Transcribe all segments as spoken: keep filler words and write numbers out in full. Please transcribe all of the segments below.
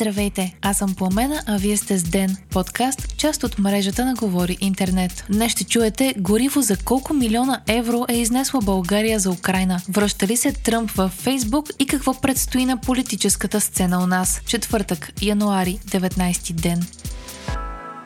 Здравейте, аз съм Пламена, а вие сте с Ден, подкаст, част от мрежата на Говори Интернет. Днес ще чуете гориво за колко милиона евро е изнесла България за Украйна, връща ли се Тръмп във Фейсбук и какво предстои на политическата сцена у нас. Четвъртък, януари, деветнайсети ден.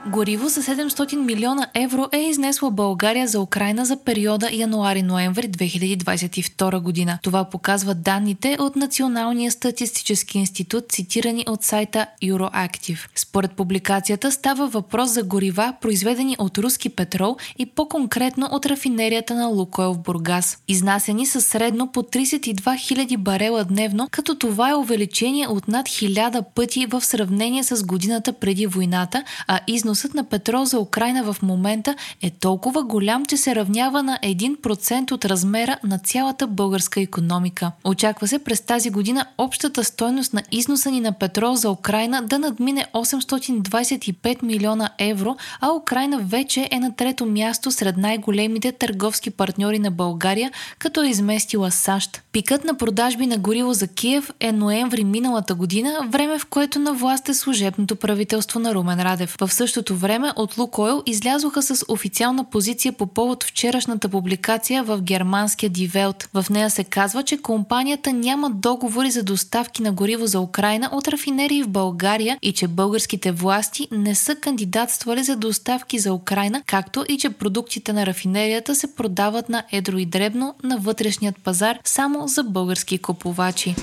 Гориво за седемстотин милиона евро е изнесла България за Украйна за периода януари-ноември две хиляди двайсет и втора година. Това показват данните от Националния статистически институт, цитирани от сайта Euroactiv. Според публикацията става въпрос за горива, произведени от руски петрол и по-конкретно от рафинерията на Лукойл в Бургас. Изнасяни са средно по трийсет и две хиляди барела дневно, като това е увеличение от над хиляда пъти в сравнение с годината преди войната, а износ Износът на петрол за Украйна в момента е толкова голям, че се равнява на един процент от размера на цялата българска икономика. Очаква се през тази година общата стойност на износа ни на петрол за Украйна да надмине осемстотин двайсет и пет милиона евро, а Украйна вече е на трето място сред най-големите търговски партньори на България, като е изместила САЩ. Пикът на продажби на гориво за Киев е ноември миналата година, време в което на власт е служебното правителство на Румен Радев. В същото време от Лукойл излязоха с официална позиция по повод вчерашната публикация в германския Die Welt. В нея се казва, че компанията няма договори за доставки на гориво за Украйна от рафинерии в България и че българските власти не са кандидатствали за доставки за Украйна, както и че продуктите на рафинерията се продават на едро и дребно на вътрешният пазар само за български купувачи.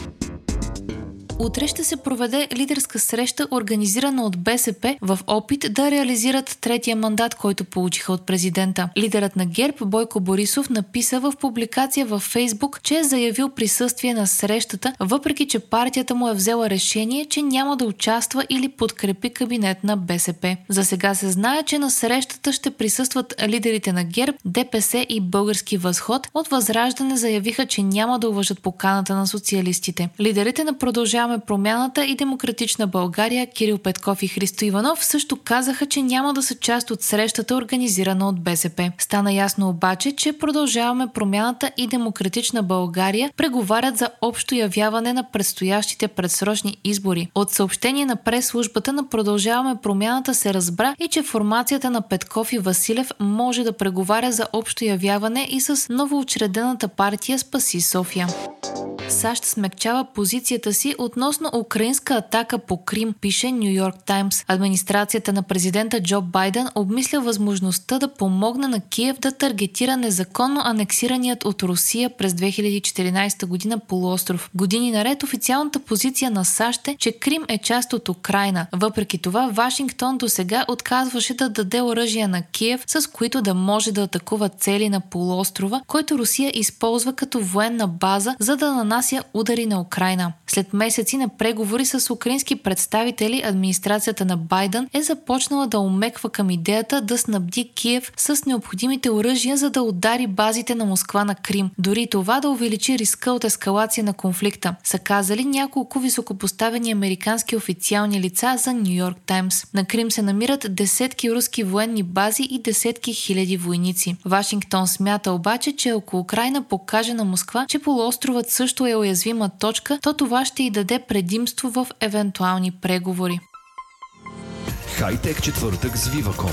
Утре ще се проведе лидерска среща, организирана от БСП в опит да реализират третия мандат, който получиха от президента. Лидерът на ГЕРБ Бойко Борисов написа в публикация във Фейсбук, че е заявил присъствие на срещата, въпреки че партията му е взела решение, че няма да участва или подкрепи кабинет на БСП. За сега се знае, че на срещата ще присъстват лидерите на ГЕРБ, ДПС и Български възход. От Възраждане заявиха, че няма да уважат поканата на социалистите. Лидерите на Продължаваме промяната и Демократична България Кирил Петков и Христо Иванов също казаха, че няма да са част от срещата, организирана от БСП. Стана ясно обаче, че Продължаваме промяната и Демократична България преговарят за общо явяване на предстоящите предсрочни избори. От съобщение на пресслужбата на Продължаваме промяната се разбра и че формацията на Петков и Василев може да преговаря за общо явяване и с новоучредената партия Спаси София. САЩ смекчава позицията си относно украинска атака по Крим, пише Нью Йорк Таймс. Администрацията на президента Джо Байден обмисля възможността да помогне на Киев да таргетира незаконно анексираният от Русия през две хиляди и четиринайсета година полуостров. Години наред официалната позиция на САЩ е, че Крим е част от Украйна. Въпреки това, Вашингтон досега отказваше да даде оръжия на Киев, с които да може да атакува цели на полуострова, който Русия използва като военна база, за да нанася удари на Украйна. След месеци на преговори с украински представители, администрацията на Байден е започнала да омеква към идеята да снабди Киев с необходимите оръжия, за да удари базите на Москва на Крим. Дори това да увеличи риска от ескалация на конфликта, са казали няколко високопоставени американски официални лица за Ню Йорк Таймс. На Крим се намират десетки руски военни бази и десетки хиляди войници. Вашингтон смята обаче, че ако Украйна покаже на Москва, че полуостровът също е уязвима точка, то това ще й даде предимство в евентуални преговори. Хайтек четвъртък с Vivacom.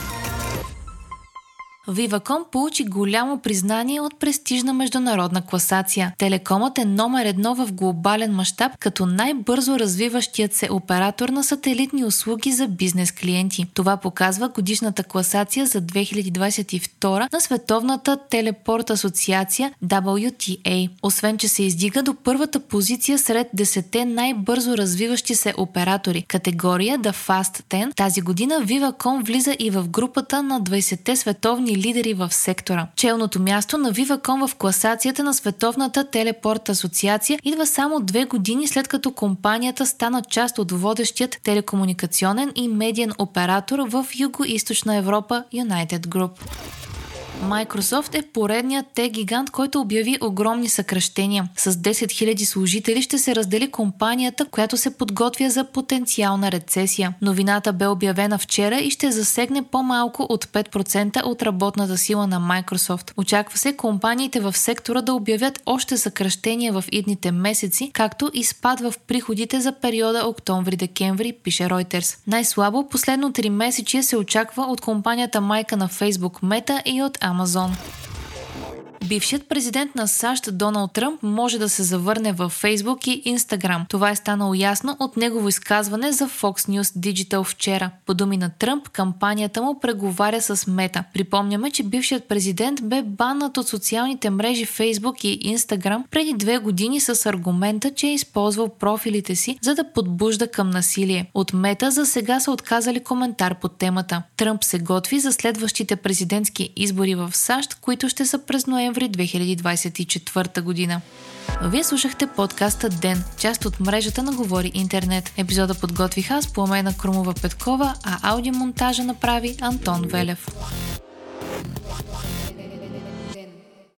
Vivacom получи голямо признание от престижна международна класация. Телекомът е номер едно в глобален мащаб като най-бързо развиващият се оператор на сателитни услуги за бизнес клиенти. Това показва годишната класация за две хиляди двайсет и втора на Световната Телепорт Асоциация дабъл ю ти ей. Освен че се издига до първата позиция сред десетте най-бързо развиващи се оператори, категория The Fast десет, тази година Vivacom влиза и в групата на двайсетте световни лидери в сектора. Челното място на Vivacom в класацията на Световната Телепорт Асоциация идва само две години след като компанията стана част от водещият телекомуникационен и медиен оператор в Юго-Източна Европа United Group. Microsoft е поредният тек-гигант, който обяви огромни съкращения. С десет хиляди служители ще се раздели компанията, която се подготвя за потенциална рецесия. Новината бе обявена вчера и ще засегне по-малко от пет процента от работната сила на Microsoft. Очаква се компаниите в сектора да обявят още съкращения в идните месеци, както и спад в приходите за периода октомври-декември, пише Reuters. Най-слабо последно три месечия се очаква от компанията майка на Фейсбук Meta и от Amazon. Бившият президент на САЩ Доналд Тръмп може да се завърне във Фейсбук и Инстаграм. Това е станало ясно от негово изказване за Fox News Digital вчера. По думи на Тръмп, кампанията му преговаря с Meta. Припомняме, че бившият президент бе баннат от социалните мрежи Фейсбук и Инстаграм преди две години с аргумента, че е използвал профилите си, за да подбужда към насилие. От Meta за сега са отказали коментар по темата. Тръмп се готви за следващите президентски избори в САЩ, които ще са през ноември две хиляди двадесет и четвърта година. Вие слушахте подкаста Ден, част от мрежата на Говори Интернет. Епизода подготвиха аз Пламена Крумова Петкова, а аудиомонтажа направи Антон Велев.